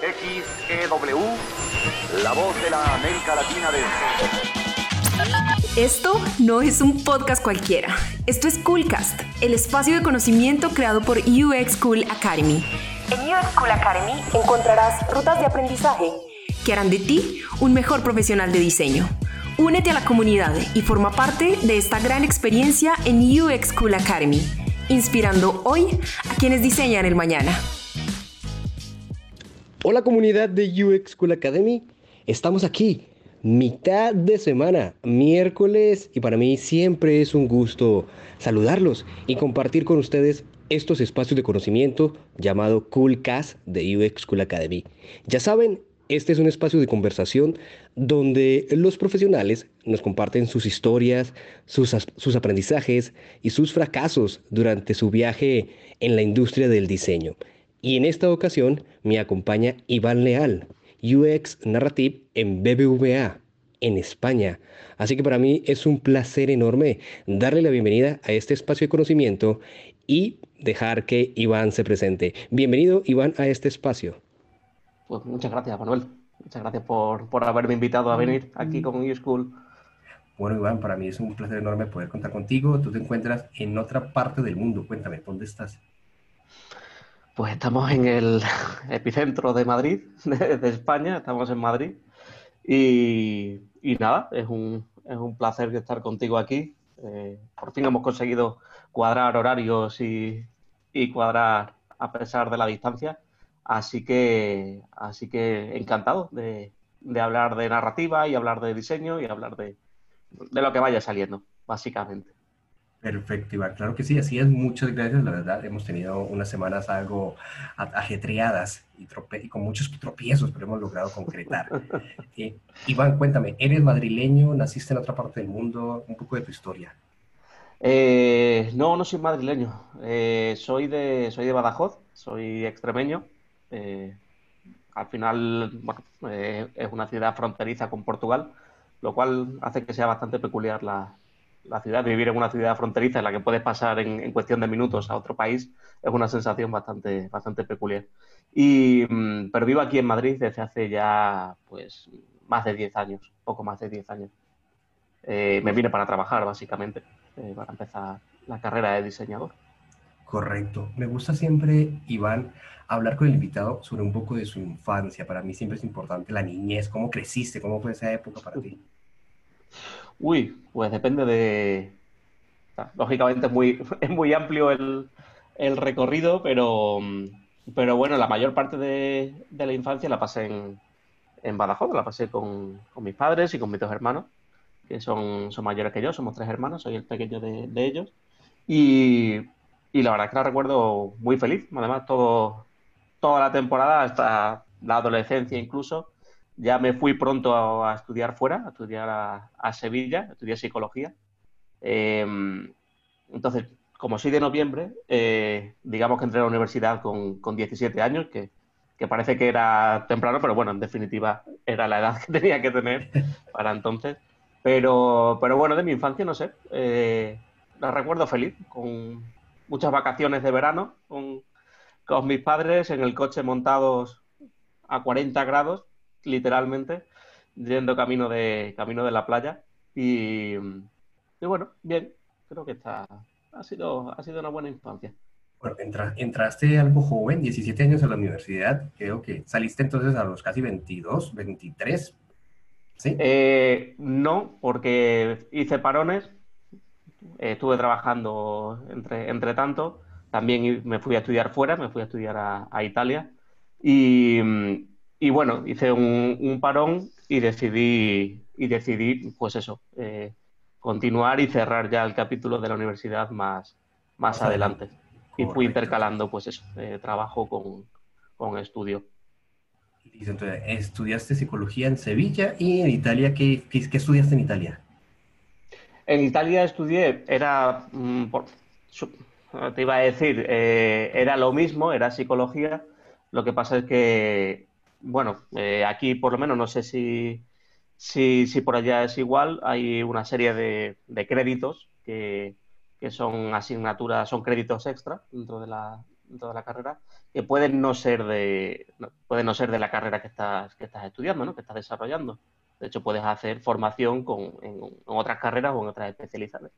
XEW, la voz de la América Latina de... Esto no es un podcast cualquiera. Esto es CoolCast, el espacio de conocimiento creado por UX Cool Academy. En UX Cool Academy encontrarás rutas de aprendizaje que harán de ti un mejor profesional de diseño. Únete a la comunidad y forma parte de esta gran experiencia en UX Cool Academy, inspirando hoy a quienes diseñan el mañana. Hola comunidad de UX Cool Academy, estamos aquí, mitad de semana, miércoles, y para mí siempre es un gusto saludarlos y compartir con ustedes estos espacios de conocimiento llamado CoolCast de UX Cool Academy. Ya saben, este es un espacio de conversación donde los profesionales nos comparten sus historias, sus aprendizajes y sus fracasos durante su viaje en la industria del diseño. Y en esta ocasión me acompaña Iván Leal, UX Narrative en BBVA, en España. Así que para mí es un placer enorme darle la bienvenida a este espacio de conocimiento y dejar que Iván se presente. Bienvenido, Iván, a este espacio. Pues muchas gracias, Manuel. Muchas gracias por haberme invitado a venir aquí con UX Cool. Bueno, Iván, para mí es un placer enorme poder contar contigo. Tú te encuentras en otra parte del mundo. Cuéntame, ¿dónde estás? Pues estamos en el epicentro de Madrid, de España. Estamos en Madrid. Y nada, es un placer estar contigo aquí. Por fin hemos conseguido cuadrar horarios y cuadrar a pesar de la distancia. Así que encantado de hablar de narrativa y hablar de diseño y hablar de lo que vaya saliendo, básicamente. Perfecto, Iván. Claro que sí, así es. Muchas gracias. La verdad, hemos tenido unas semanas algo ajetreadas y con muchos tropiezos, pero hemos logrado concretar. Iván, cuéntame, ¿eres madrileño? ¿Naciste en otra parte del mundo? Un poco de tu historia. No soy madrileño. Soy de Badajoz, soy extremeño. Al final, bueno, es una ciudad fronteriza con Portugal, lo cual hace que sea bastante peculiar la ciudad. Vivir en una ciudad fronteriza en la que puedes pasar en cuestión de minutos a otro país es una sensación bastante peculiar. Pero vivo aquí en Madrid desde hace ya pues más de 10 años, poco más de 10 años. Me vine para trabajar, básicamente, para empezar la carrera de diseñador. Correcto. Me gusta siempre, Iván, hablar con el invitado sobre un poco de su infancia. Para mí siempre es importante la niñez. ¿Cómo creciste? ¿Cómo fue esa época para ti? Uy, pues depende de... Lógicamente es muy amplio el recorrido, pero bueno, la mayor parte de la infancia la pasé en Badajoz. La pasé con mis padres y con mis dos hermanos, que son mayores que yo. Somos tres hermanos, soy el pequeño de ellos. Y la verdad es que la recuerdo muy feliz. Además, toda la temporada, hasta la adolescencia incluso, ya me fui pronto a estudiar fuera, a estudiar a Sevilla, estudié psicología. Entonces, como soy de noviembre, digamos que entré a la universidad con 17 años, que parece que era temprano, pero bueno, en definitiva, era la edad que tenía que tener para entonces. Pero bueno, de mi infancia, no sé, la recuerdo feliz, con muchas vacaciones de verano con mis padres, en el coche montados a 40 grados, literalmente, yendo camino de la playa. Y bueno, bien, creo que ha sido una buena infancia. Bueno, entraste algo joven, 17 años a la universidad, creo que saliste entonces a los casi 22, 23, ¿sí? No, porque hice parones. Estuve trabajando entre tanto, también me fui a estudiar fuera, me fui a estudiar a Italia y bueno, hice un parón y decidí pues eso, continuar y cerrar ya el capítulo de la universidad más adelante. Y fui intercalando pues eso, trabajo con estudio. Entonces, estudiaste psicología en Sevilla y en Italia. ¿Qué estudiaste en Italia? En Italia estudié, te iba a decir, era lo mismo, era psicología. Lo que pasa es que, bueno, aquí por lo menos, no sé si por allá es igual, hay una serie de créditos que son asignaturas, son créditos extra dentro de la, toda la carrera, que pueden no ser de la carrera que estás estudiando, ¿no? Que estás desarrollando. De hecho, puedes hacer formación en otras carreras o en otras especialidades.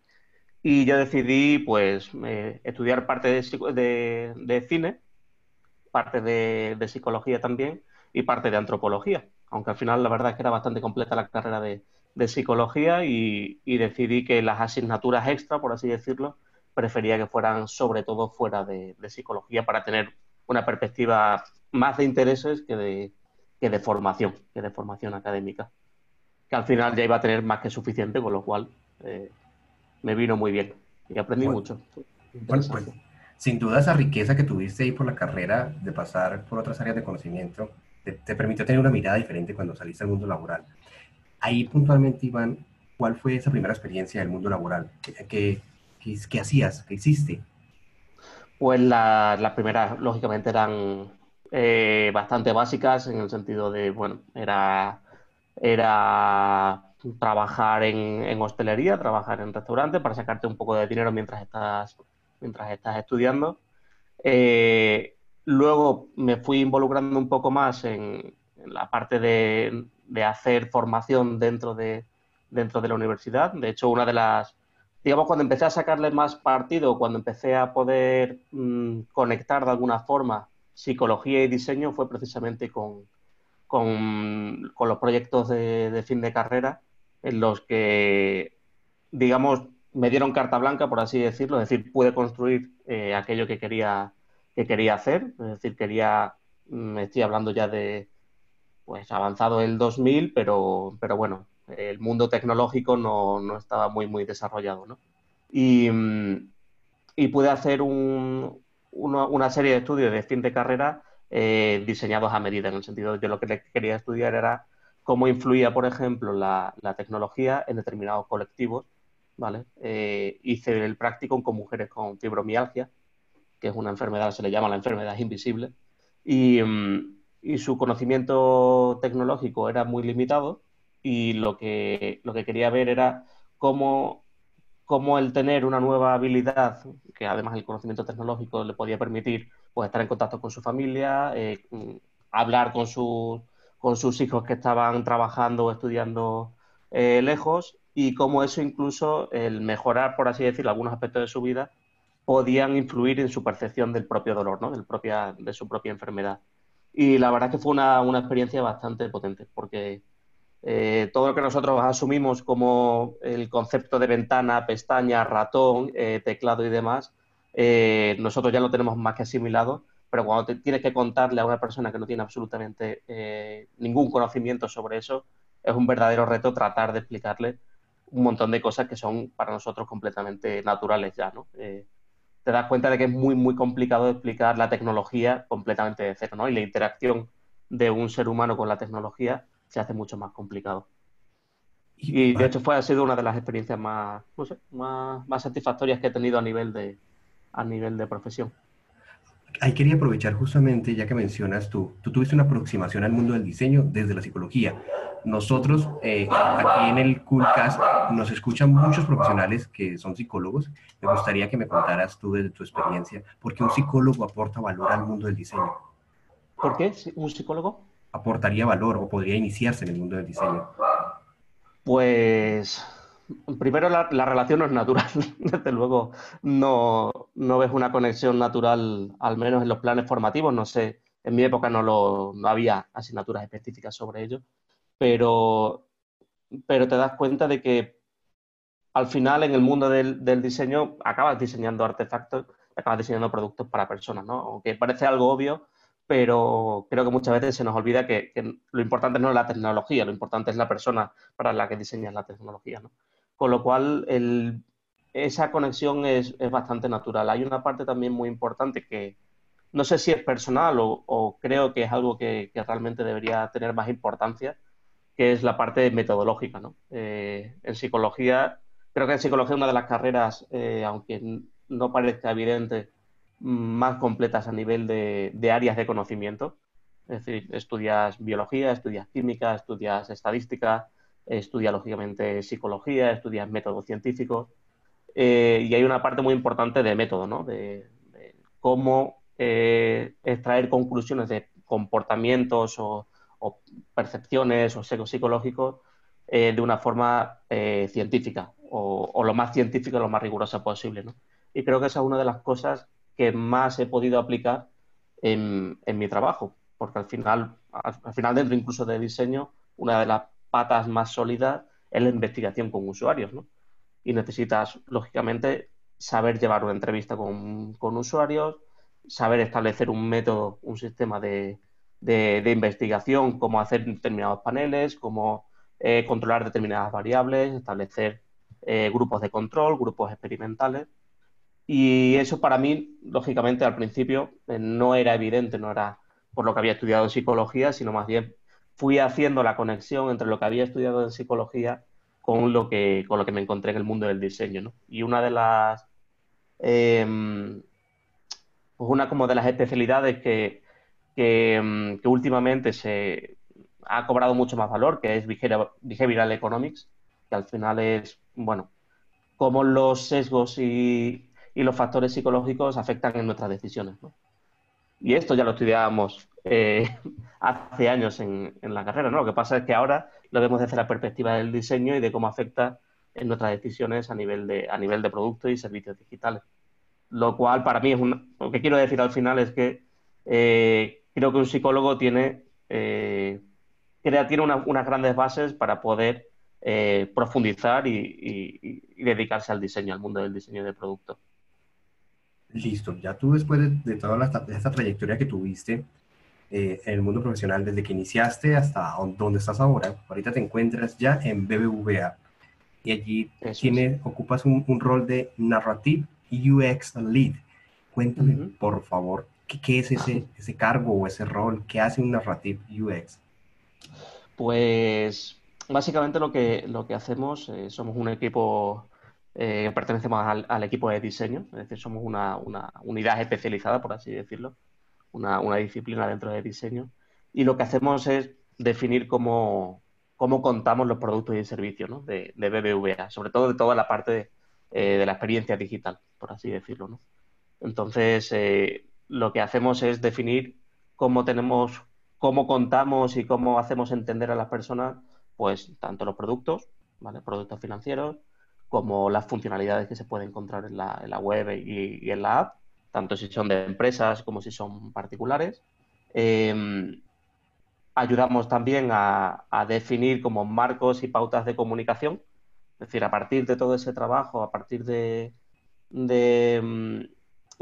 Y yo decidí, pues, estudiar parte de cine, parte de psicología también y parte de antropología. Aunque al final la verdad es que era bastante completa la carrera de psicología y decidí que las asignaturas extra, por así decirlo, prefería que fueran sobre todo fuera de psicología para tener una perspectiva más de intereses que de formación académica. Que al final ya iba a tener más que suficiente, con lo cual me vino muy bien y aprendí mucho. Bueno, pues sin duda esa riqueza que tuviste ahí por la carrera de pasar por otras áreas de conocimiento te permitió tener una mirada diferente cuando saliste al mundo laboral. Ahí puntualmente, Iván, ¿cuál fue esa primera experiencia del mundo laboral? ¿Qué hacías? ¿Qué hiciste? Pues las primeras, lógicamente, eran bastante básicas en el sentido de, bueno, era trabajar en hostelería, trabajar en restaurantes para sacarte un poco de dinero mientras estás estudiando. Luego me fui involucrando un poco más en la parte de hacer formación dentro de la universidad. De hecho, una de las, digamos, cuando empecé a sacarle más partido, cuando empecé a poder conectar de alguna forma psicología y diseño, fue precisamente con los proyectos de fin de carrera, en los que, digamos, me dieron carta blanca, por así decirlo. Es decir, pude construir aquello que quería hacer. Es decir, estoy hablando ya de, pues, avanzado el 2000, pero bueno, el mundo tecnológico no estaba muy, muy desarrollado, ¿no? Y pude hacer una serie de estudios de fin de carrera diseñados a medida, en el sentido de que yo lo que quería estudiar era cómo influía, por ejemplo, la tecnología en determinados colectivos, ¿vale? Hice el practicum con mujeres con fibromialgia, que es una enfermedad, se le llama la enfermedad invisible, y su conocimiento tecnológico era muy limitado, y lo que quería ver era cómo el tener una nueva habilidad, que además el conocimiento tecnológico le podía permitir, pues, estar en contacto con su familia, hablar con sus hijos que estaban trabajando o estudiando lejos, y cómo eso, incluso el mejorar, por así decirlo, algunos aspectos de su vida, podían influir en su percepción del propio dolor, ¿no? De su propia enfermedad. Y la verdad es que fue una experiencia bastante potente, porque todo lo que nosotros asumimos como el concepto de ventana, pestaña, ratón, teclado y demás, nosotros ya lo tenemos más que asimilado, pero cuando tienes que contarle a una persona que no tiene absolutamente ningún conocimiento sobre eso, es un verdadero reto tratar de explicarle un montón de cosas que son para nosotros completamente naturales ya, ¿no? Te das cuenta de que es muy, muy complicado explicar la tecnología completamente de cero, ¿no? Y la interacción de un ser humano con la tecnología se hace mucho más complicado. Y de hecho ha sido una de las experiencias más, no sé, más satisfactorias que he tenido a nivel de profesión. Ahí quería aprovechar justamente, ya que mencionas tú tuviste una aproximación al mundo del diseño desde la psicología. Nosotros, aquí en el CoolCast, nos escuchan muchos profesionales que son psicólogos. Me gustaría que me contaras tú desde tu experiencia, ¿por qué un psicólogo aporta valor al mundo del diseño? ¿Por qué un psicólogo aportaría valor o podría iniciarse en el mundo del diseño? Pues, primero, la relación no es natural. Desde luego, no ves una conexión natural, al menos en los planes formativos. No sé, en mi época no había asignaturas específicas sobre ello, pero te das cuenta de que al final, en el mundo del diseño, acabas diseñando artefactos, acabas diseñando productos para personas, ¿no? Aunque parece algo obvio, pero creo que muchas veces se nos olvida que lo importante no es la tecnología, lo importante es la persona para la que diseñas la tecnología, ¿no? Con lo cual, esa conexión es bastante natural. Hay una parte también muy importante que no sé si es personal o creo que es algo que realmente debería tener más importancia, que es la parte metodológica, ¿no? En psicología, creo que en psicología es una de las carreras, aunque no parezca evidente, más completas a nivel de áreas de conocimiento. Es decir, estudias biología, estudias química, estudias estadística, estudias, lógicamente, psicología, estudias métodos científicos, y hay una parte muy importante de método, ¿no? De cómo extraer conclusiones de comportamientos o percepciones o psicológicos de una forma científica o lo más científica, lo más rigurosa posible, ¿no? Y creo que esa es una de las cosas que más he podido aplicar en mi trabajo, porque al final dentro incluso de diseño, una de las patas más sólidas es la investigación con usuarios, ¿no? Y necesitas, lógicamente, saber llevar una entrevista con usuarios, saber establecer un método, un sistema de investigación, cómo hacer determinados paneles, cómo controlar determinadas variables, establecer grupos de control, grupos experimentales. Y eso para mí, lógicamente, al principio no era evidente, no era por lo que había estudiado en psicología, sino más bien fui haciendo la conexión entre lo que había estudiado en psicología con lo que me encontré en el mundo del diseño, ¿no? Y una de las una de las especialidades que últimamente se ha cobrado mucho más valor, que es Behavioral Economics, que al final es, bueno, cómo los sesgos y los factores psicológicos afectan en nuestras decisiones, ¿no? Y esto ya lo estudiábamos hace años en la carrera, ¿no? Lo que pasa es que ahora lo vemos desde la perspectiva del diseño y de cómo afecta en nuestras decisiones a nivel de productos y servicios digitales. Lo cual para mí es lo que quiero decir al final es que creo que un psicólogo tiene unas grandes bases para poder profundizar y dedicarse al diseño, al mundo del diseño de productos. Listo, ya tú después de toda esta trayectoria que tuviste en el mundo profesional, desde que iniciaste hasta donde estás ahora, ahorita te encuentras ya en BBVA y allí ocupas un rol de Narrative UX Lead. Cuéntame, por favor, ¿qué es ese cargo o ese rol? ¿Qué hace un Narrative UX? Pues básicamente lo que hacemos, somos un equipo... pertenecemos al equipo de diseño, es decir, somos una unidad especializada, por así decirlo, una disciplina dentro de diseño, y lo que hacemos es definir cómo contamos los productos y servicios, ¿no? de BBVA, sobre todo de toda la parte de la experiencia digital, por así decirlo, ¿no? Entonces, lo que hacemos es definir cómo contamos y cómo hacemos entender a las personas, pues, tanto los productos, ¿vale? Productos financieros, como las funcionalidades que se pueden encontrar en la web y en la app, tanto si son de empresas como si son particulares. Ayudamos también a definir como marcos y pautas de comunicación, es decir, a partir de todo ese trabajo, a partir de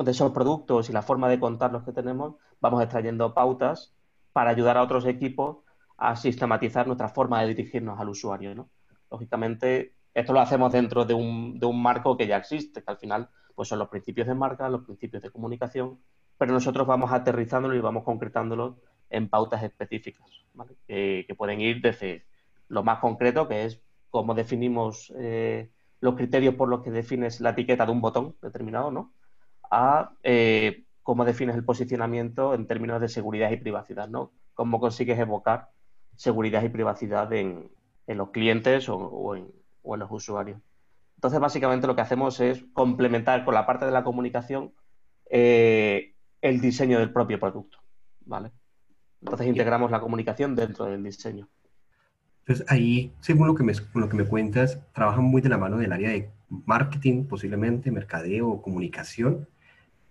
esos productos y la forma de contarlos que tenemos, vamos extrayendo pautas para ayudar a otros equipos a sistematizar nuestra forma de dirigirnos al usuario, ¿no? Lógicamente, esto lo hacemos dentro de un marco que ya existe, que al final pues son los principios de marca, los principios de comunicación, pero nosotros vamos aterrizándolo y vamos concretándolo en pautas específicas, ¿vale? Que pueden ir desde lo más concreto, que es cómo definimos los criterios por los que defines la etiqueta de un botón determinado, ¿no? A cómo defines el posicionamiento en términos de seguridad y privacidad, ¿no? Cómo consigues evocar seguridad y privacidad en los clientes o en los usuarios. Entonces, básicamente lo que hacemos es complementar con la parte de la comunicación el diseño del propio producto, ¿vale? Entonces, integramos la comunicación dentro del diseño. Entonces, ahí, según lo que me cuentas, trabajan muy de la mano del área de marketing, posiblemente, mercadeo, comunicación,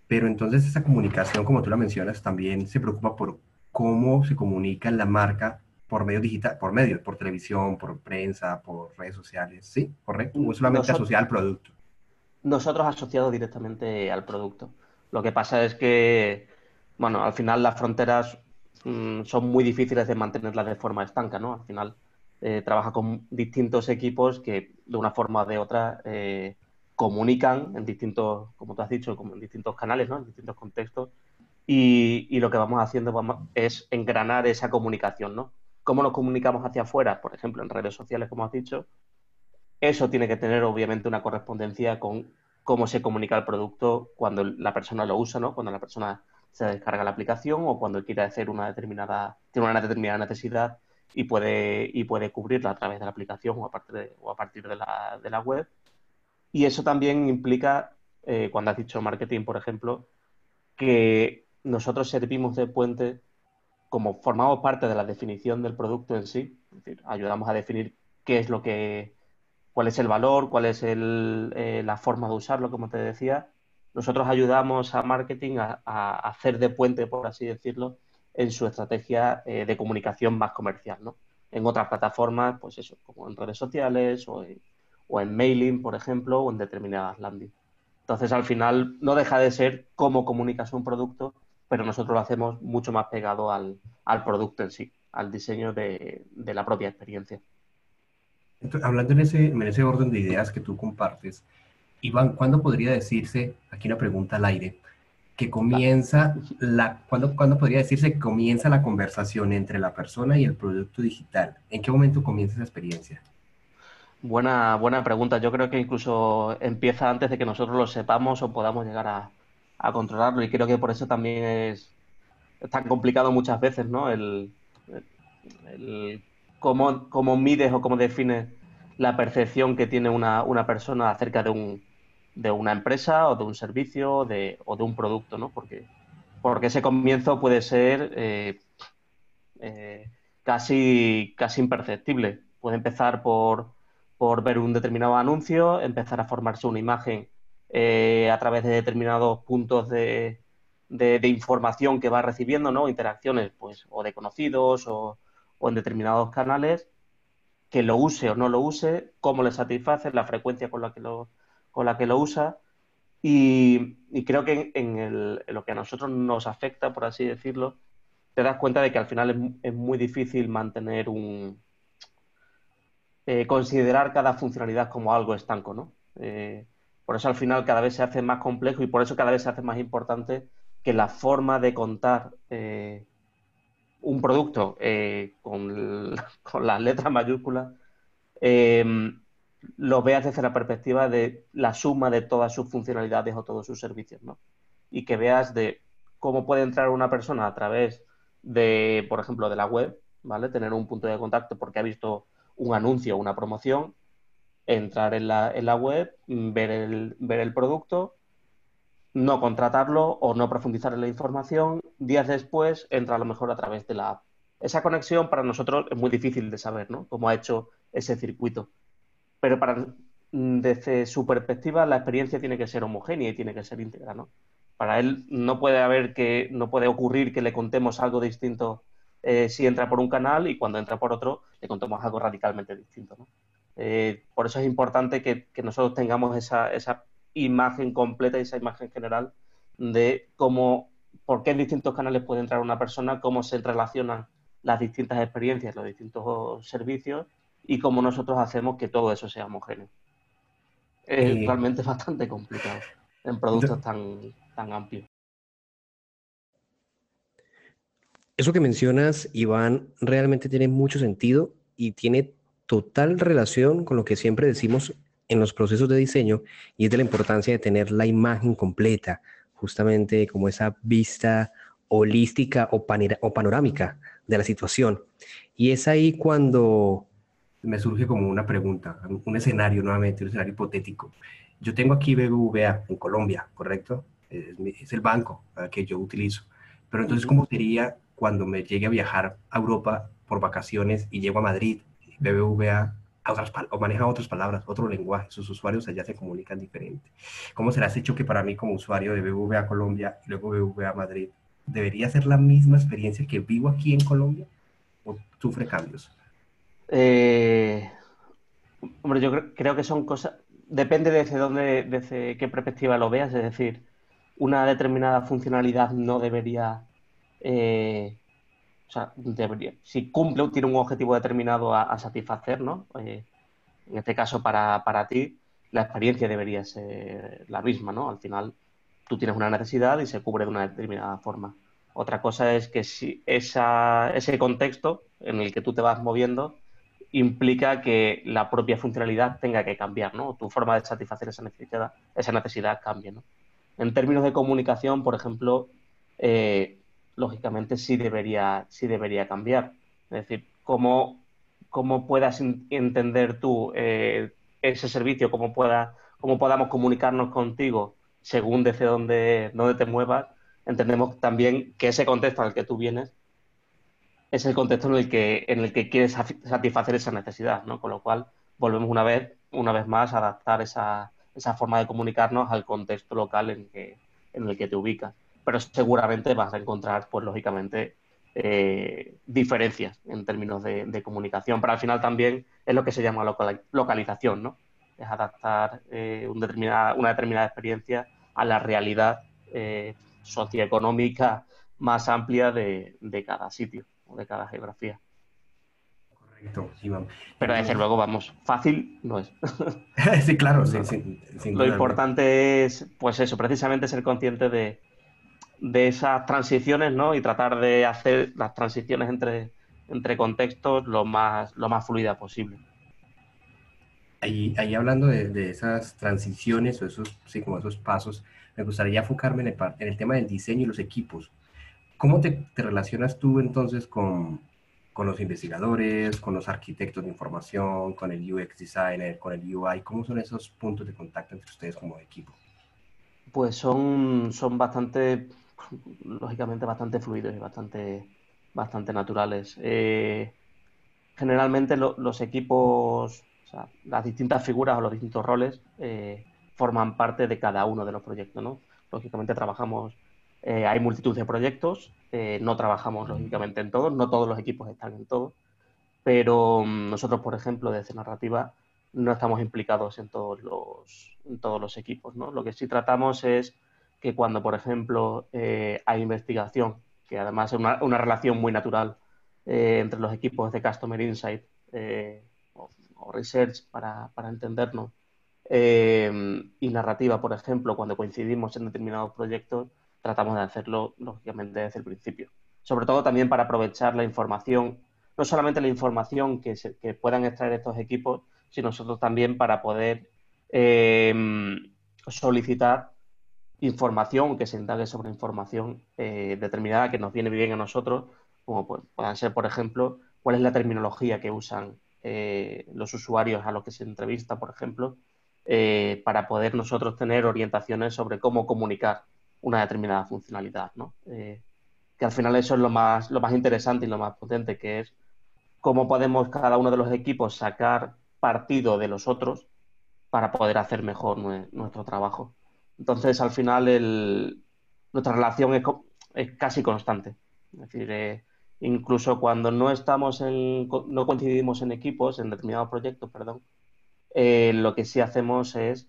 pero entonces esa comunicación, como tú la mencionas, también se preocupa por cómo se comunica la marca por medios digitales, por televisión, por prensa, por redes sociales, ¿sí? ¿Correcto? ¿O solamente asociado al producto? Nosotros asociados directamente al producto. Lo que pasa es que, bueno, al final las fronteras son muy difíciles de mantenerlas de forma estanca, ¿no? Al final trabaja con distintos equipos que de una forma o de otra comunican en distintos, como tú has dicho, en distintos canales, ¿no? En distintos contextos. Y lo que vamos haciendo es engranar esa comunicación, ¿no? Cómo nos comunicamos hacia afuera, por ejemplo, en redes sociales, como has dicho, eso tiene que tener, obviamente, una correspondencia con cómo se comunica el producto cuando la persona lo usa, ¿no? Cuando la persona se descarga la aplicación o cuando quiere hacer tiene una determinada necesidad y puede cubrirla a través de la aplicación o a partir de la web. Y eso también implica, cuando has dicho marketing, por ejemplo, que nosotros servimos de puente, como formamos parte de la definición del producto en sí, es decir, ayudamos a definir qué es lo que, cuál es el valor, cuál es la forma de usarlo, como te decía. Nosotros ayudamos a marketing a hacer de puente, por así decirlo, en su estrategia de comunicación más comercial, ¿no? En otras plataformas, pues eso, como en redes sociales o en mailing, por ejemplo, o en determinadas landing. Entonces, al final, no deja de ser cómo comunicas un producto, pero nosotros lo hacemos mucho más pegado al producto en sí, al diseño de la propia experiencia. Entonces, hablando en ese orden de ideas que tú compartes, Iván, ¿cuándo podría decirse, aquí una pregunta al aire, que comienza ¿cuándo podría decirse que comienza la conversación entre la persona y el producto digital? ¿En qué momento comienza esa experiencia? Buena pregunta. Yo creo que incluso empieza antes de que nosotros lo sepamos o podamos llegar a controlarlo, y creo que por eso también es tan complicado muchas veces, ¿no? El cómo mides o cómo defines la percepción que tiene una persona acerca de una empresa o de un servicio o de un producto, ¿no? Porque ese comienzo puede ser casi imperceptible. Puede empezar por ver un determinado anuncio, empezar a formarse una imagen a través de determinados puntos de información que va recibiendo, ¿no? Interacciones, pues, o de conocidos o en determinados canales, que lo use o no lo use, cómo le satisface, la frecuencia con la que lo usa, y creo que en lo que a nosotros nos afecta, por así decirlo, te das cuenta de que al final es muy difícil mantener considerar cada funcionalidad como algo estanco, ¿no? Por eso al final cada vez se hace más complejo, y por eso cada vez se hace más importante que la forma de contar un producto con las letras mayúsculas lo veas desde la perspectiva de la suma de todas sus funcionalidades o todos sus servicios, ¿no? Y que veas de cómo puede entrar una persona a través de, por ejemplo, de la web, ¿vale? Tener un punto de contacto porque ha visto un anuncio, una promoción, entrar en la web, ver el producto, no contratarlo o no profundizar en la información, días después entra a lo mejor a través de la app. Esa conexión para nosotros es muy difícil de saber, ¿no? Cómo ha hecho ese circuito. Pero desde su perspectiva la experiencia tiene que ser homogénea y tiene que ser íntegra, ¿no? Para él no puede ocurrir que le contemos algo distinto si entra por un canal, y cuando entra por otro le contamos algo radicalmente distinto, ¿no? Por eso es importante que nosotros tengamos esa imagen completa y esa imagen general de cómo, por qué en distintos canales puede entrar una persona, cómo se relacionan las distintas experiencias, los distintos servicios, y cómo nosotros hacemos que todo eso sea homogéneo. Es realmente bastante complicado en productos tan amplios. Eso que mencionas, Iván, realmente tiene mucho sentido y tiene total relación con lo que siempre decimos en los procesos de diseño, y es de la importancia de tener la imagen completa, justamente como esa vista holística o panorámica de la situación. Y es ahí cuando me surge como una pregunta, un escenario nuevamente, un escenario hipotético. Yo tengo aquí BBVA en Colombia, ¿correcto? Es el banco que yo utilizo. Pero entonces, ¿cómo sería cuando me llegue a viajar a Europa por vacaciones y llego a Madrid? BBVA maneja otras palabras, otro lenguaje, sus usuarios allá se comunican diferente. ¿Cómo será ese choque para mí como usuario de BBVA Colombia y luego BBVA Madrid? ¿Debería ser la misma experiencia que vivo aquí en Colombia o sufre cambios? Hombre, yo creo que son cosas, depende desde qué perspectiva lo veas, es decir, una determinada funcionalidad no debería... o sea, si cumple o tiene un objetivo determinado a satisfacer, ¿no? En este caso, para ti, la experiencia debería ser la misma, ¿no? Al final, tú tienes una necesidad y se cubre de una determinada forma. Otra cosa es que si ese contexto en el que tú te vas moviendo implica que la propia funcionalidad tenga que cambiar, ¿no? Tu forma de satisfacer esa necesidad cambie, ¿no? En términos de comunicación, por ejemplo, lógicamente sí debería cambiar. Es decir, cómo puedas entender tú ese servicio, cómo podamos comunicarnos contigo según desde dónde te muevas, entendemos también que ese contexto al que tú vienes es el contexto en el que quieres satisfacer esa necesidad, ¿no? Con lo cual volvemos una vez más a adaptar esa forma de comunicarnos al contexto local en el que te ubicas. Pero seguramente vas a encontrar, pues lógicamente, diferencias en términos de comunicación. Pero al final también es lo que se llama localización, ¿no? Es adaptar una determinada experiencia a la realidad socioeconómica más amplia de cada sitio o de cada geografía. Correcto, Iván. Pero desde luego, vamos, fácil no es. Sí, claro. Sí, sin lo importante es, pues eso, precisamente ser consciente de esas transiciones, ¿no? Y tratar de hacer las transiciones entre contextos lo más fluida posible. Ahí hablando de esas transiciones o esos pasos, me gustaría enfocarme en el tema del diseño y los equipos. ¿Cómo te relacionas tú entonces con los investigadores, con los arquitectos de información, con el UX Designer, con el UI? ¿Cómo son esos puntos de contacto entre ustedes como equipo? Pues son bastante, lógicamente, bastante fluidos y bastante naturales. Generalmente los equipos, o sea, las distintas figuras o los distintos roles forman parte de cada uno de los proyectos, ¿no? Lógicamente trabajamos, hay multitud de proyectos, no trabajamos lógicamente en todos, no todos los equipos están en todos, pero nosotros, por ejemplo, desde Narrativa, no estamos implicados en todos los equipos, ¿no? Lo que sí tratamos es que cuando, por ejemplo, hay investigación, que además es una relación muy natural entre los equipos de Customer Insight o Research, para entendernos, y Narrativa, por ejemplo, cuando coincidimos en determinados proyectos, tratamos de hacerlo, lógicamente, desde el principio. Sobre todo también para aprovechar la información, no solamente la información que puedan extraer estos equipos, sino nosotros también para poder solicitar información, que se indague sobre información determinada que nos viene bien a nosotros, como puedan ser, por ejemplo, cuál es la terminología que usan los usuarios a los que se entrevista, por ejemplo, para poder nosotros tener orientaciones sobre cómo comunicar una determinada funcionalidad, ¿no? Que al final eso es lo más interesante y lo más potente, que es cómo podemos cada uno de los equipos sacar partido de los otros para poder hacer mejor nuestro trabajo. Entonces, al final, nuestra relación es casi constante. Es decir, incluso cuando no coincidimos en equipos, en determinados proyectos, perdón, lo que sí hacemos es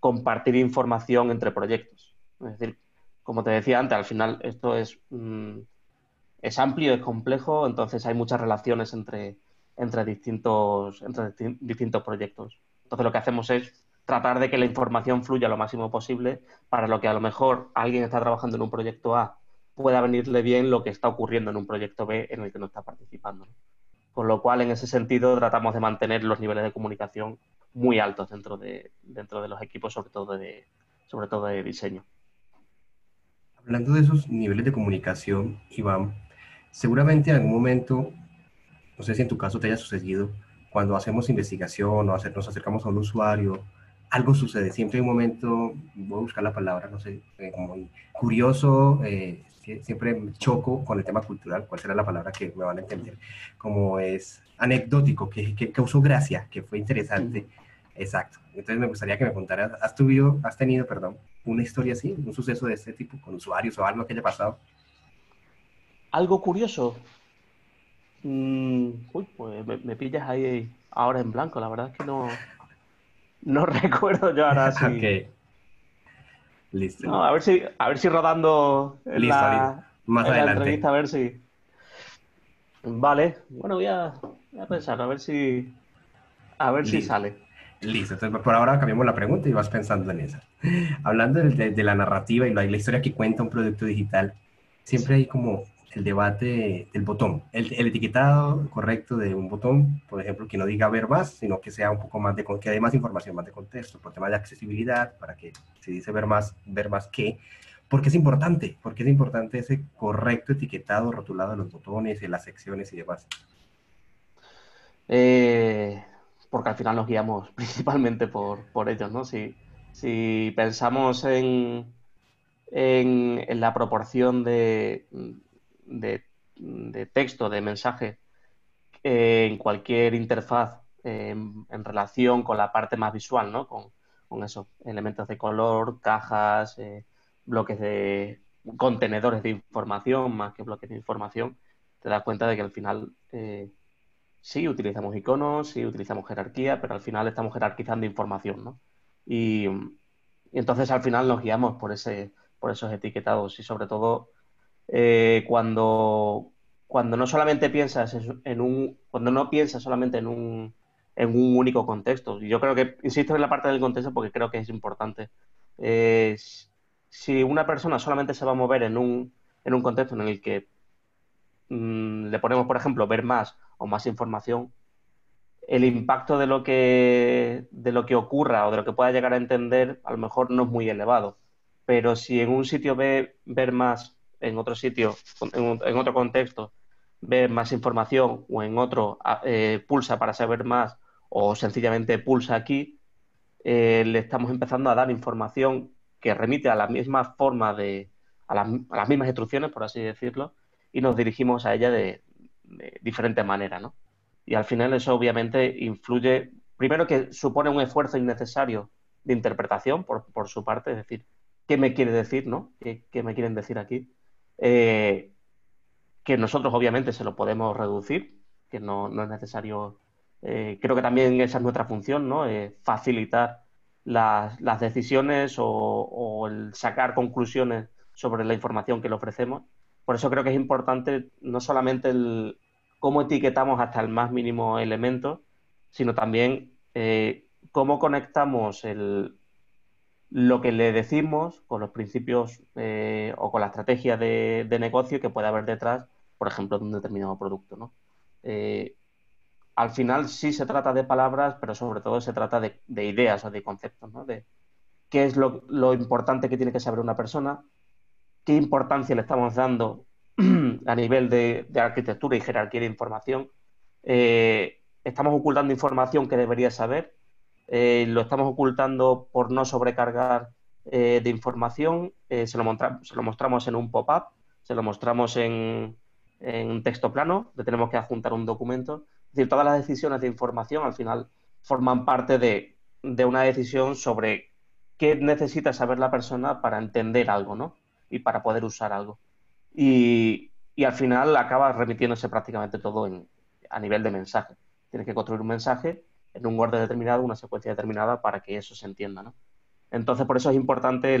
compartir información entre proyectos. Es decir, como te decía antes, al final esto es amplio, es complejo, entonces hay muchas relaciones entre distintos proyectos. Entonces lo que hacemos es tratar de que la información fluya lo máximo posible, para lo que a lo mejor alguien está trabajando en un proyecto A pueda venirle bien lo que está ocurriendo en un proyecto B en el que no está participando, ¿no? Con lo cual, en ese sentido, tratamos de mantener los niveles de comunicación muy altos dentro de los equipos, sobre todo de diseño. Hablando de esos niveles de comunicación, Iván, seguramente en algún momento, no sé si en tu caso te haya sucedido, cuando hacemos investigación o nos acercamos a un usuario, algo sucede. Siempre hay un momento, voy a buscar la palabra, no sé, como curioso, siempre choco con el tema cultural, cuál será la palabra que me van a entender, como es anecdótico, que causó gracia, que fue interesante. Exacto. Entonces me gustaría que me contaras, ¿has tenido una historia así, un suceso de este tipo con usuarios o algo que haya pasado? ¿Algo curioso? Uy, pues me pillas ahí ahora en blanco. La verdad es que no recuerdo yo ahora. Sí. Okay. Listo. No, a ver si rodando en listo, más en adelante. La entrevista, a ver si. Vale. Bueno, voy a pensar, a ver si sale. Listo. Entonces, por ahora cambiamos la pregunta y vas pensando en esa. Hablando de la narrativa y la historia que cuenta un producto digital, siempre hay como el debate del botón, el etiquetado correcto de un botón, por ejemplo, que no diga ver más, sino que sea un poco más que dé más información, más de contexto, por tema de accesibilidad, para que si dice ver más qué, porque es importante ese correcto etiquetado, rotulado de los botones, de las secciones y demás. Porque al final nos guiamos principalmente por ellos, ¿no? Si pensamos en en la proporción de texto, de mensaje, en cualquier interfaz en relación con la parte más visual, ¿no? Con esos elementos de color, cajas, bloques de contenedores de información, más que bloques de información, te das cuenta de que al final sí utilizamos iconos, sí utilizamos jerarquía, pero al final estamos jerarquizando información, ¿no? Y entonces al final nos guiamos por esos etiquetados y sobre todo cuando no solamente piensas en un, cuando no piensas solamente en un único contexto. Y yo creo que, insisto en la parte del contexto porque creo que es importante. Si una persona solamente se va a mover en un contexto en el que le ponemos, por ejemplo, ver más o más información, el impacto de lo que ocurra o de lo que pueda llegar a entender a lo mejor no es muy elevado. Pero si en un sitio ve ver más, en otro sitio, en otro contexto, ve más información o en otro pulsa para saber más o sencillamente pulsa aquí, le estamos empezando a dar información que remite a la misma forma a las mismas instrucciones, por así decirlo, y nos dirigimos a ella de diferente manera, ¿no? Y al final eso obviamente influye, primero que supone un esfuerzo innecesario de interpretación por su parte, es decir, ¿qué me quiere decir, no? ¿Qué me quieren decir aquí? Que nosotros obviamente se lo podemos reducir, que no es necesario, creo que también esa es nuestra función, ¿no? Facilitar las decisiones o el sacar conclusiones sobre la información que le ofrecemos. Por eso creo que es importante no solamente el cómo etiquetamos hasta el más mínimo elemento, sino también cómo conectamos lo que le decimos con los principios o con la estrategia de negocio que puede haber detrás, por ejemplo, de un determinado producto, ¿no? Al final sí se trata de palabras, pero sobre todo se trata de ideas o de conceptos, ¿no? De qué es lo importante que tiene que saber una persona, qué importancia le estamos dando a nivel de arquitectura y jerarquía de información. Estamos ocultando información que debería saber, lo estamos ocultando por no sobrecargar de información, se lo mostramos en un pop-up, se lo mostramos en un texto plano, le tenemos que adjuntar un documento. Es decir, todas las decisiones de información al final forman parte de una decisión sobre qué necesita saber la persona para entender algo, ¿no? Y para poder usar algo. Y al final acaba remitiéndose prácticamente todo a nivel de mensaje. Tienes que construir un mensaje en un orden determinado, una secuencia determinada para que eso se entienda, ¿no? Entonces, por eso es importante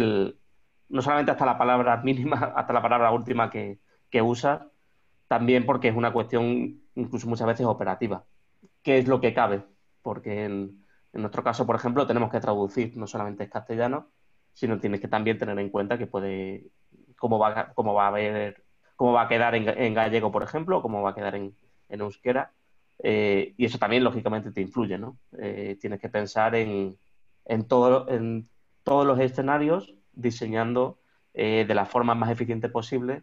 no solamente hasta la palabra mínima, hasta la palabra última que usas, también porque es una cuestión incluso muchas veces operativa. ¿Qué es lo que cabe? Porque en nuestro caso, por ejemplo, tenemos que traducir, no solamente es castellano, sino tienes que también tener en cuenta que puede cómo va a quedar en gallego, por ejemplo, o cómo va a quedar en euskera. Y eso también, lógicamente, te influye, ¿no? Tienes que pensar en todos los escenarios, diseñando de la forma más eficiente posible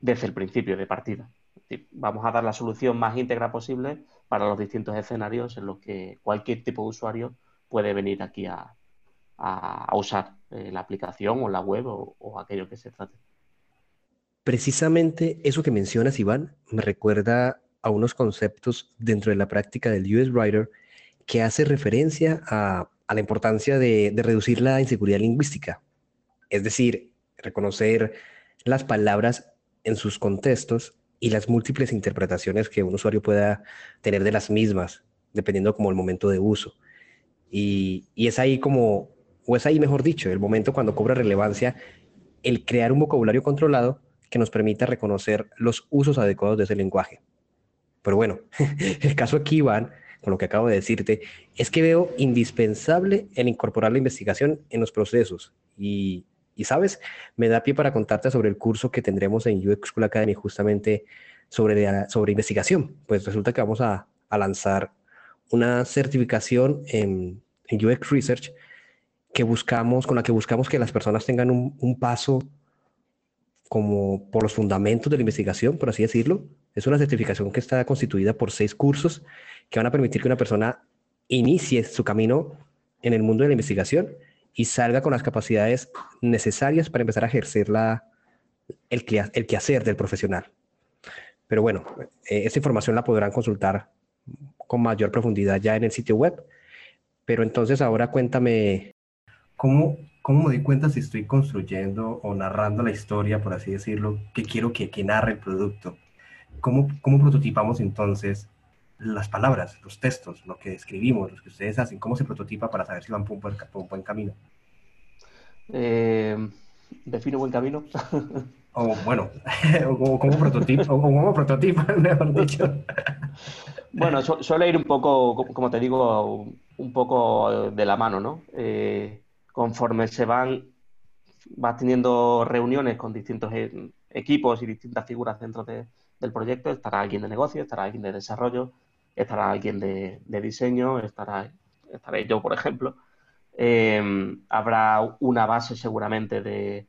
desde el principio de partida. Es decir, vamos a dar la solución más íntegra posible para los distintos escenarios en los que cualquier tipo de usuario puede venir aquí a usar la aplicación o la web o aquello que se trate. Precisamente eso que mencionas, Iván, me recuerda a unos conceptos dentro de la práctica del UX Writer que hace referencia a la importancia de reducir la inseguridad lingüística. Es decir, reconocer las palabras en sus contextos y las múltiples interpretaciones que un usuario pueda tener de las mismas, dependiendo como el momento de uso. Y es ahí como... o es ahí, mejor dicho, el momento cuando cobra relevancia el crear un vocabulario controlado que nos permita reconocer los usos adecuados de ese lenguaje. Pero bueno, el caso aquí, Iván, con lo que acabo de decirte, es que veo indispensable el incorporar la investigación en los procesos. Y ¿sabes? Me da pie para contarte sobre el curso que tendremos en UX Cool Academy justamente sobre investigación. Pues resulta que vamos a lanzar una certificación en UX Research con la que buscamos que las personas tengan un paso como por los fundamentos de la investigación, por así decirlo. Es una certificación que está constituida por 6 cursos que van a permitir que una persona inicie su camino en el mundo de la investigación y salga con las capacidades necesarias para empezar a ejercer el quehacer del profesional. Pero bueno, esa información la podrán consultar con mayor profundidad ya en el sitio web. Pero entonces ahora cuéntame... ¿Cómo me doy cuenta si estoy construyendo o narrando la historia, por así decirlo, que quiero que narre el producto? ¿Cómo prototipamos entonces las palabras, los textos, lo que escribimos, lo que ustedes hacen? ¿Cómo se prototipa para saber si van por un buen camino? ¿Defino buen camino? O bueno, o cómo prototipan, mejor dicho. Bueno, suele ir un poco, como te digo, un poco de la mano, ¿no? Conforme se vas teniendo reuniones con distintos equipos y distintas figuras dentro del proyecto, estará alguien de negocio, estará alguien de desarrollo, estará alguien de diseño, estaré yo, por ejemplo. Habrá una base seguramente de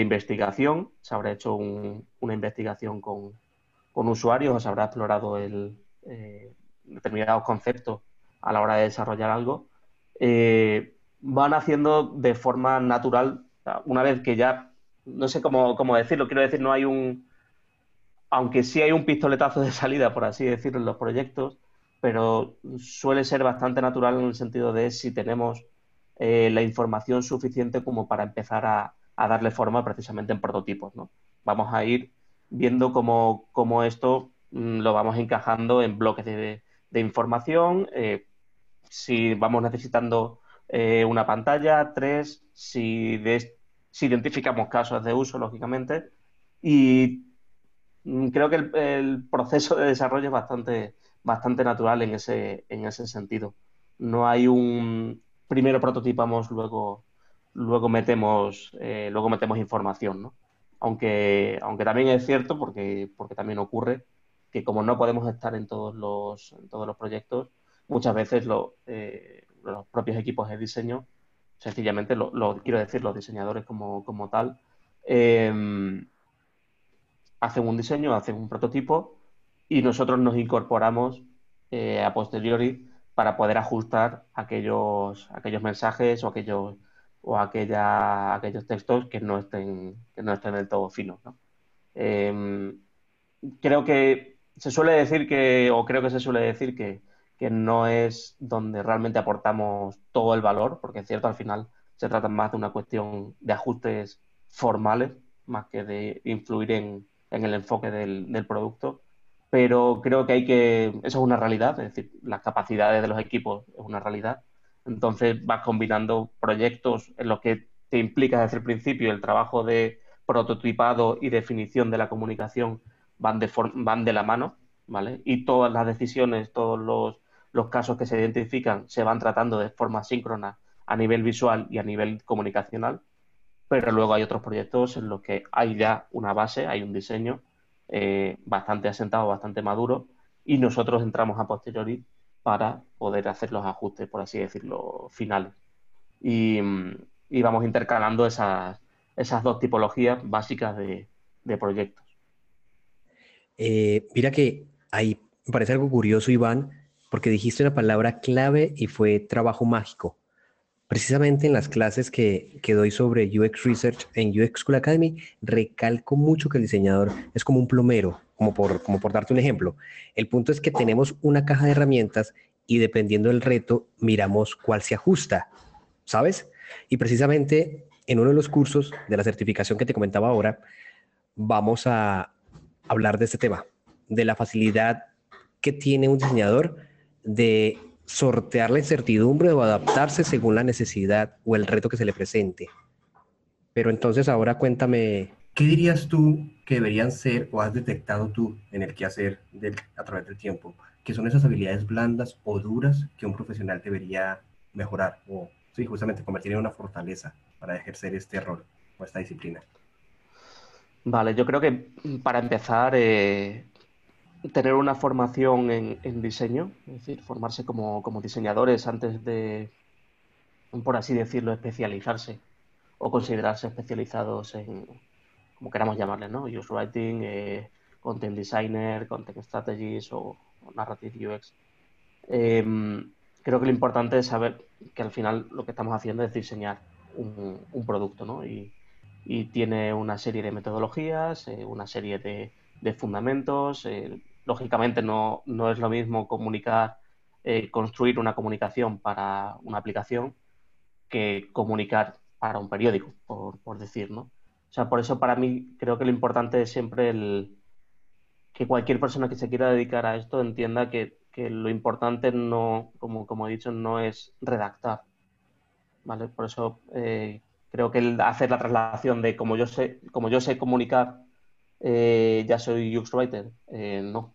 investigación, se habrá hecho una investigación con usuarios, o se habrá explorado determinados conceptos a la hora de desarrollar algo. Van haciendo de forma natural, una vez que ya, no sé cómo decirlo, quiero decir, no hay aunque sí hay un pistoletazo de salida, por así decirlo, en los proyectos, pero suele ser bastante natural en el sentido de si tenemos la información suficiente como para empezar a darle forma precisamente en prototipos, ¿no? Vamos a ir viendo cómo esto lo vamos encajando en bloques de información, si vamos necesitando... una pantalla, tres, si identificamos casos de uso, lógicamente, y creo que el proceso de desarrollo es bastante natural en ese sentido. No hay primero prototipamos, luego metemos información, ¿no? Aunque también es cierto, porque también ocurre, que como no podemos estar en todos los proyectos, muchas veces los propios equipos de diseño, sencillamente, quiero decir, los diseñadores como tal, hacen un diseño, hacen un prototipo y nosotros nos incorporamos a posteriori para poder ajustar aquellos mensajes o aquellos textos que no estén del todo finos, ¿no? Creo que se suele decir que no es donde realmente aportamos todo el valor, porque es cierto, al final se trata más de una cuestión de ajustes formales, más que de influir en el enfoque del producto, pero creo que eso es una realidad, es decir, las capacidades de los equipos es una realidad, entonces vas combinando proyectos en los que te implicas desde el principio, el trabajo de prototipado y definición de la comunicación van de la mano, ¿vale? Y todas las decisiones, todos los casos que se identifican se van tratando de forma síncrona a nivel visual y a nivel comunicacional, pero luego hay otros proyectos en los que hay ya una base, hay un diseño bastante asentado, bastante maduro, y nosotros entramos a posteriori para poder hacer los ajustes, por así decirlo, finales. Y vamos intercalando esas dos tipologías básicas de proyectos. Mira que ahí me parece algo curioso, Iván, porque dijiste una palabra clave y fue trabajo mágico. Precisamente en las clases que doy sobre UX Research en UX School Academy, recalco mucho que el diseñador es como un plomero, como por darte un ejemplo. El punto es que tenemos una caja de herramientas y dependiendo del reto, miramos cuál se ajusta, ¿sabes? Y precisamente en uno de los cursos de la certificación que te comentaba ahora, vamos a hablar de este tema, de la facilidad que tiene un diseñador de sortear la incertidumbre o adaptarse según la necesidad o el reto que se le presente. Pero entonces ahora cuéntame... ¿Qué dirías tú que deberían ser o has detectado tú en el quehacer a través del tiempo? ¿Qué son esas habilidades blandas o duras que un profesional debería mejorar o sí, justamente convertir en una fortaleza para ejercer este rol o esta disciplina? Vale, yo creo que para empezar, tener una formación en diseño, es decir, formarse como diseñadores antes de, por así decirlo, especializarse o considerarse especializados en, como queramos llamarle, ¿no? User Writing, Content Designer, Content Strategies o Narrative UX. creo que lo importante es saber que al final lo que estamos haciendo es diseñar un producto, ¿no? Y tiene una serie de metodologías, una serie de fundamentos. Lógicamente no es lo mismo comunicar, construir una comunicación para una aplicación que comunicar para un periódico, por decir, ¿no? O sea, por eso para mí creo que lo importante es siempre que cualquier persona que se quiera dedicar a esto entienda que lo importante no, como he dicho, no es redactar, ¿vale? Por eso creo que el hacer la traslación de como yo sé comunicar, ya soy UX Writer, no.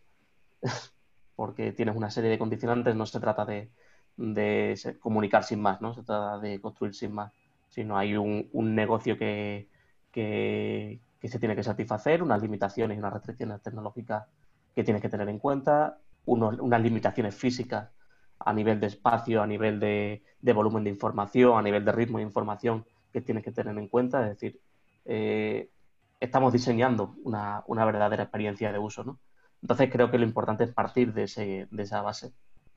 Porque tienes una serie de condicionantes, no se trata de comunicar sin más, no se trata de construir sin más, sino hay un negocio que se tiene que satisfacer, unas limitaciones y unas restricciones tecnológicas que tienes que tener en cuenta, unas limitaciones físicas a nivel de espacio, a nivel de volumen de información, a nivel de ritmo de información que tienes que tener en cuenta. Es decir, estamos diseñando una verdadera experiencia de uso, ¿no? Entonces creo que lo importante es partir de esa base,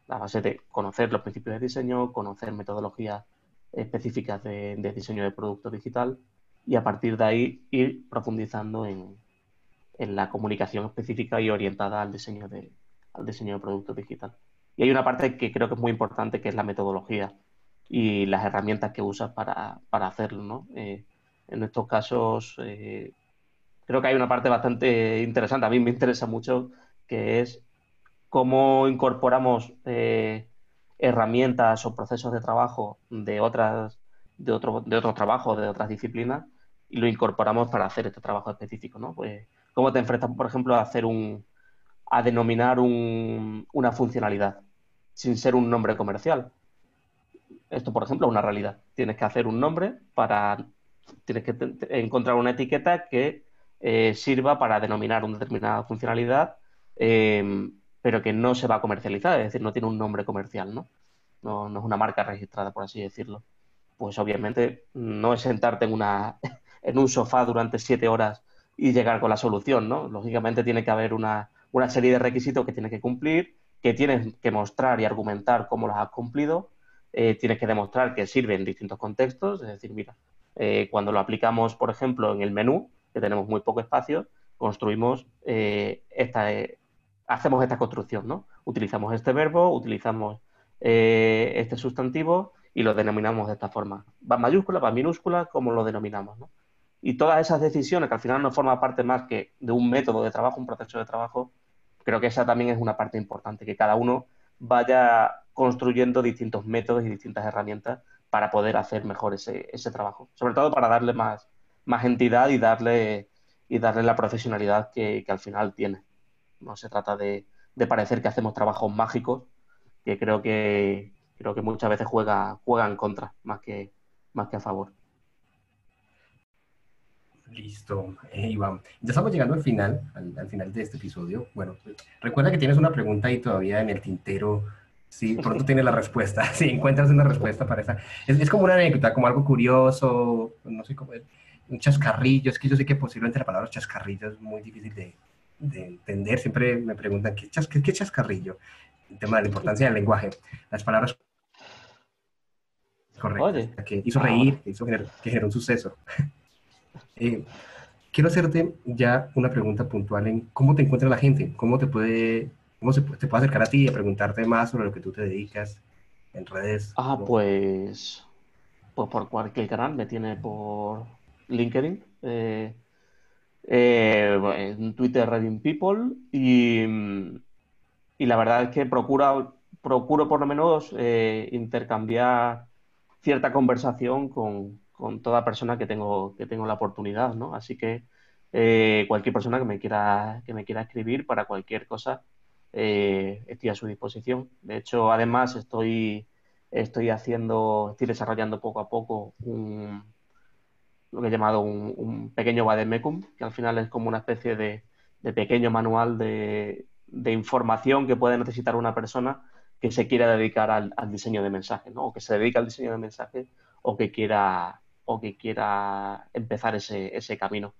la base de conocer los principios de diseño, conocer metodologías específicas de diseño de producto digital, y a partir de ahí ir profundizando en la comunicación específica y orientada al diseño de producto digital. Y hay una parte que creo que es muy importante, que es la metodología y las herramientas que usas para hacerlo, ¿no? En estos casos creo que hay una parte bastante interesante, a mí me interesa mucho, que es cómo incorporamos herramientas o procesos de trabajo de otros trabajos, de otras disciplinas, y lo incorporamos para hacer este trabajo específico, ¿no? Pues, ¿cómo te enfrentas, por ejemplo, a denominar una funcionalidad sin ser un nombre comercial? Esto, por ejemplo, es una realidad. Tienes que hacer un nombre encontrar una etiqueta que sirva para denominar una determinada funcionalidad, pero que no se va a comercializar, es decir, no tiene un nombre comercial, ¿no? No es una marca registrada, por así decirlo. Pues obviamente no es sentarte en un sofá durante 7 horas y llegar con la solución, ¿no? Lógicamente tiene que haber una serie de requisitos que tienes que cumplir, que tienes que mostrar y argumentar cómo los has cumplido, tienes que demostrar que sirve en distintos contextos, es decir, mira, cuando lo aplicamos, por ejemplo, en el menú, que tenemos muy poco espacio, construimos hacemos esta construcción, ¿no? Utilizamos este verbo, utilizamos este sustantivo y lo denominamos de esta forma. ¿Va en mayúscula, va en minúscula? ¿Cómo lo denominamos, no? Y todas esas decisiones, que al final no forman parte más que de un método de trabajo, un proceso de trabajo, creo que esa también es una parte importante, que cada uno vaya construyendo distintos métodos y distintas herramientas para poder hacer mejor ese trabajo. Sobre todo para darle más entidad y darle la profesionalidad que al final tiene. No se trata de parecer que hacemos trabajos mágicos, que creo que muchas veces juega en contra, más que a favor. Listo, Iván. Ya estamos llegando al final, al final de este episodio. Bueno, recuerda que tienes una pregunta ahí todavía en el tintero. Sí, pronto tienes la respuesta. Si encuentras una respuesta para esa. Es como una anécdota, como algo curioso, no sé cómo es. Un chascarrillo, es que yo sé que posiblemente la palabra chascarrillo es muy difícil de entender. Siempre me preguntan, ¿qué chascarrillo? El tema de la importancia del lenguaje. Las palabras correctas, que hizo reír, que generó un suceso. Quiero hacerte ya una pregunta puntual en cómo te encuentra la gente, cómo te puede acercar a ti y preguntarte más sobre lo que tú te dedicas en redes. Pues por cualquier canal, me tiene por LinkedIn, en Twitter, Reading People, y la verdad es que procuro por lo menos intercambiar cierta conversación con toda persona que tengo la oportunidad, ¿no? Así que cualquier persona que me quiera escribir para cualquier cosa, estoy a su disposición. De hecho, además, estoy desarrollando poco a poco lo que he llamado un pequeño vademecum, que al final es como una especie de pequeño manual de información que puede necesitar una persona que se quiera dedicar al diseño de mensajes, ¿no? O que se dedica al diseño de mensajes, o que quiera empezar ese camino.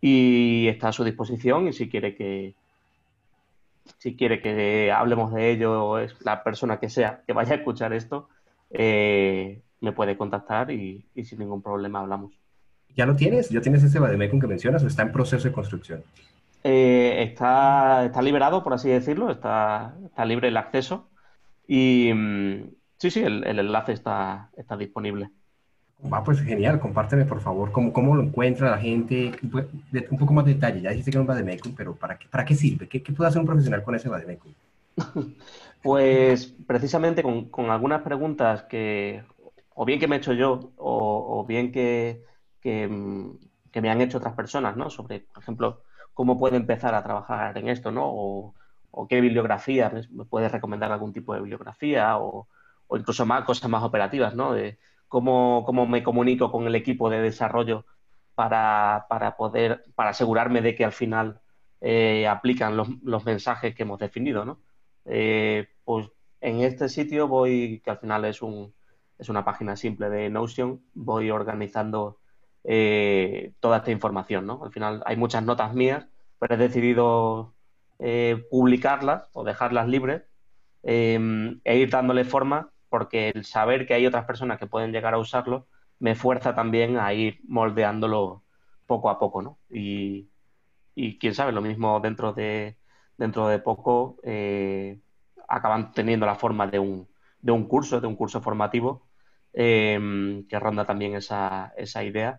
Y está a su disposición, y si quiere que si quiere que hablemos de ello, o es la persona que sea que vaya a escuchar esto, me puede contactar y sin ningún problema hablamos. ¿Ya lo tienes? ¿Ya tienes ese vademecum que mencionas o está en proceso de construcción? Está liberado, por así decirlo, está libre el acceso y sí, el enlace está disponible. Va, pues genial, compárteme por favor cómo lo encuentra la gente, un poco más de detalle. Ya dijiste que no va de vademecum, pero ¿para qué sirve? ¿Qué puede hacer un profesional con ese vademecum? Pues precisamente con algunas preguntas que o bien que me he hecho yo o bien que me han hecho otras personas, ¿no? Sobre, por ejemplo, cómo puedo empezar a trabajar en esto, ¿no? O qué bibliografía, me puedes recomendar algún tipo de bibliografía o incluso más cosas más operativas, ¿no? De cómo me comunico con el equipo de desarrollo para asegurarme de que al final aplican los mensajes que hemos definido, ¿no? Pues en este sitio voy, que al final es una página simple de Notion, voy organizando toda esta información, ¿no? Al final hay muchas notas mías, pero he decidido publicarlas o dejarlas libres e ir dándole forma, porque el saber que hay otras personas que pueden llegar a usarlo me fuerza también a ir moldeándolo poco a poco, ¿no? Y quién sabe, lo mismo dentro de poco acaban teniendo la forma de un curso formativo que ronda también esa idea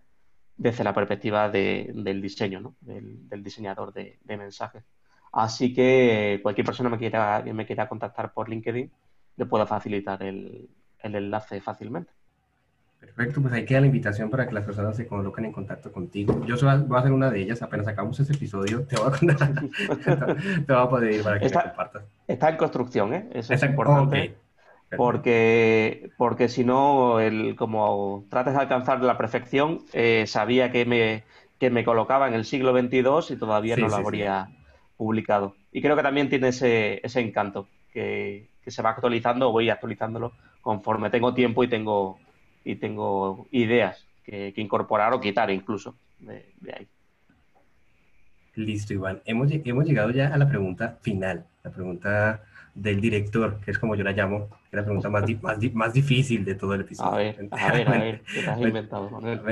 desde la perspectiva del diseño, ¿no? Del diseñador de mensajes. Así que cualquier persona que me quiera contactar por LinkedIn le pueda facilitar el enlace fácilmente. Perfecto, pues ahí queda la invitación para que las personas se coloquen en contacto contigo. Yo voy a hacer una de ellas, apenas acabamos este episodio, te voy a contar, te voy a pedir para que me compartas. Está en construcción, ¿eh? Eso es importante. Okay. Porque si no, como trates de alcanzar la perfección, sabía que me colocaba en el siglo XXII y todavía no lo habría publicado. Y creo que también tiene ese encanto, que se va actualizando, o voy actualizándolo conforme tengo tiempo y tengo ideas que incorporar o quitar incluso de ahí. Listo, Iván. Hemos llegado ya a la pregunta final, la pregunta del director, que es como yo la llamo, que es la pregunta más difícil de todo el episodio. A ver, ¿qué te has inventado?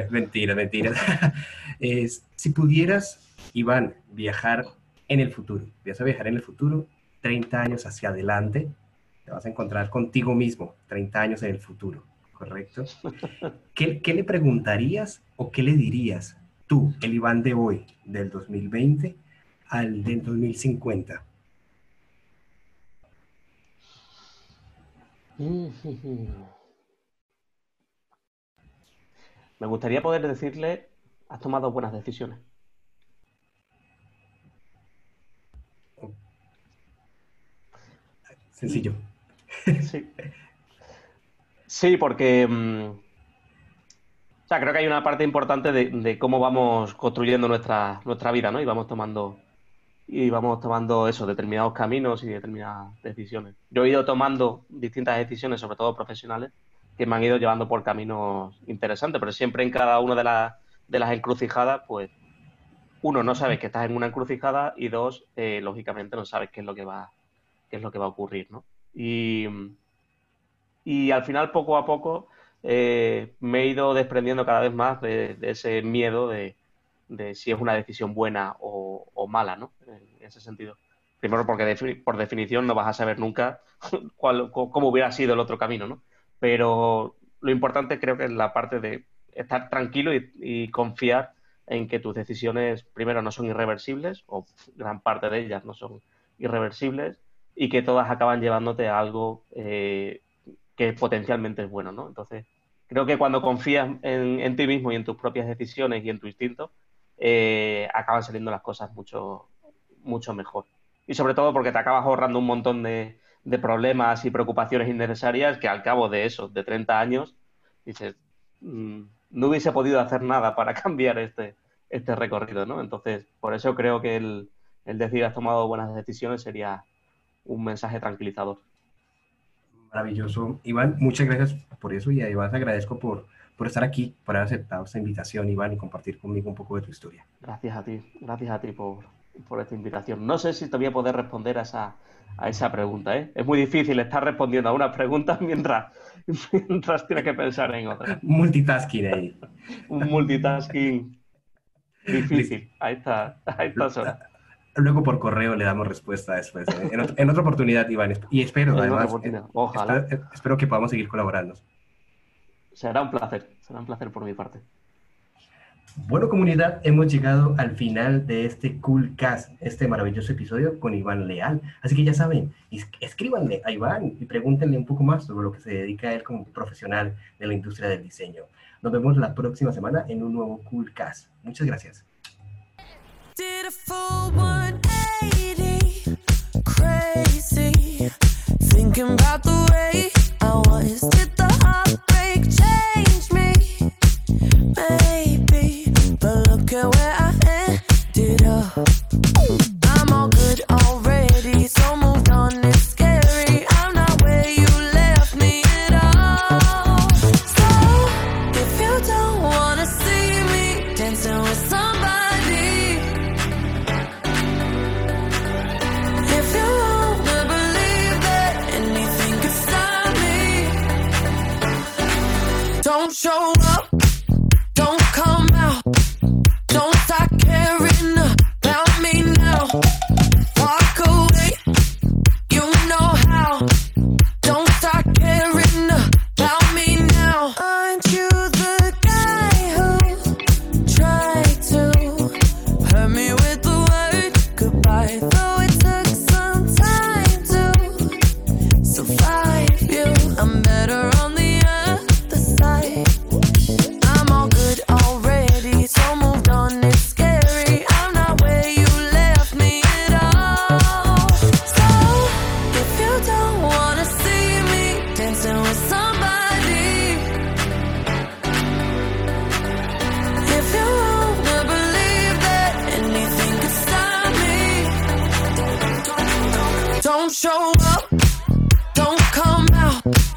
Mentira. Si pudieras, Iván, viajar en el futuro, 30 años hacia adelante, te vas a encontrar contigo mismo, 30 años en el futuro, ¿correcto? ¿Qué le preguntarías o qué le dirías tú, el Iván de hoy, del 2020 al del 2050? Me gustaría poder decirle, has tomado buenas decisiones. Sencillo. Sí, porque o sea, creo que hay una parte importante de cómo vamos construyendo nuestra vida, ¿no? Y vamos tomando eso, determinados caminos y determinadas decisiones. Yo he ido tomando distintas decisiones, sobre todo profesionales, que me han ido llevando por caminos interesantes, pero siempre en cada una de las encrucijadas, pues, uno, no sabes que estás en una encrucijada y dos, lógicamente no sabes qué es lo que va a ocurrir, ¿no? Y al final, poco a poco, me he ido desprendiendo cada vez más de ese miedo de si es una decisión buena o mala, ¿no? En ese sentido. Primero porque por definición no vas a saber nunca cómo hubiera sido el otro camino, ¿no? Pero lo importante creo que es la parte de estar tranquilo y confiar en que tus decisiones primero no son irreversibles, o gran parte de ellas no son irreversibles, y que todas acaban llevándote a algo que potencialmente es bueno, ¿no? Entonces, creo que cuando confías en ti mismo y en tus propias decisiones y en tu instinto, acaban saliendo las cosas mucho mejor. Y sobre todo porque te acabas ahorrando un montón de problemas y preocupaciones innecesarias que al cabo de eso, de 30 años, dices, no hubiese podido hacer nada para cambiar este recorrido, ¿no? Entonces, por eso creo que el decir has tomado buenas decisiones sería un mensaje tranquilizador. Maravilloso. Iván, muchas gracias por eso y además agradezco por estar aquí, por haber aceptado esta invitación, Iván, y compartir conmigo un poco de tu historia. Gracias a ti por por esta invitación. No sé si te voy a poder responder a esa pregunta, ¿eh? Es muy difícil estar respondiendo a una pregunta mientras tienes que pensar en otra. Multitasking ahí. Un multitasking difícil. Ahí está sola. Luego por correo le damos respuesta después, ¿eh? En otra oportunidad, Iván. Y espero, además, ojalá. Espero que podamos seguir colaborando. Será un placer por mi parte. Bueno, comunidad, hemos llegado al final de este CoolCast, este maravilloso episodio con Iván Leal. Así que ya saben, escríbanle a Iván y pregúntenle un poco más sobre lo que se dedica él como profesional de la industria del diseño. Nos vemos la próxima semana en un nuevo CoolCast. Muchas gracias. Maybe, but look at where I ended up. I'm all good already, so moved on, it's scary. I'm not where you left me at all. So, if you don't wanna see me dancing with somebody, if you wanna believe that anything could stop me, don't show up. Don't stop caring about me now. Walk away, you know how. Don't stop caring about me now. Aren't you the guy who tried to hurt me with the word goodbye? Though it took some time to survive you, I'm better on the other side. I'm all good already, so moved on. Show up, don't come out.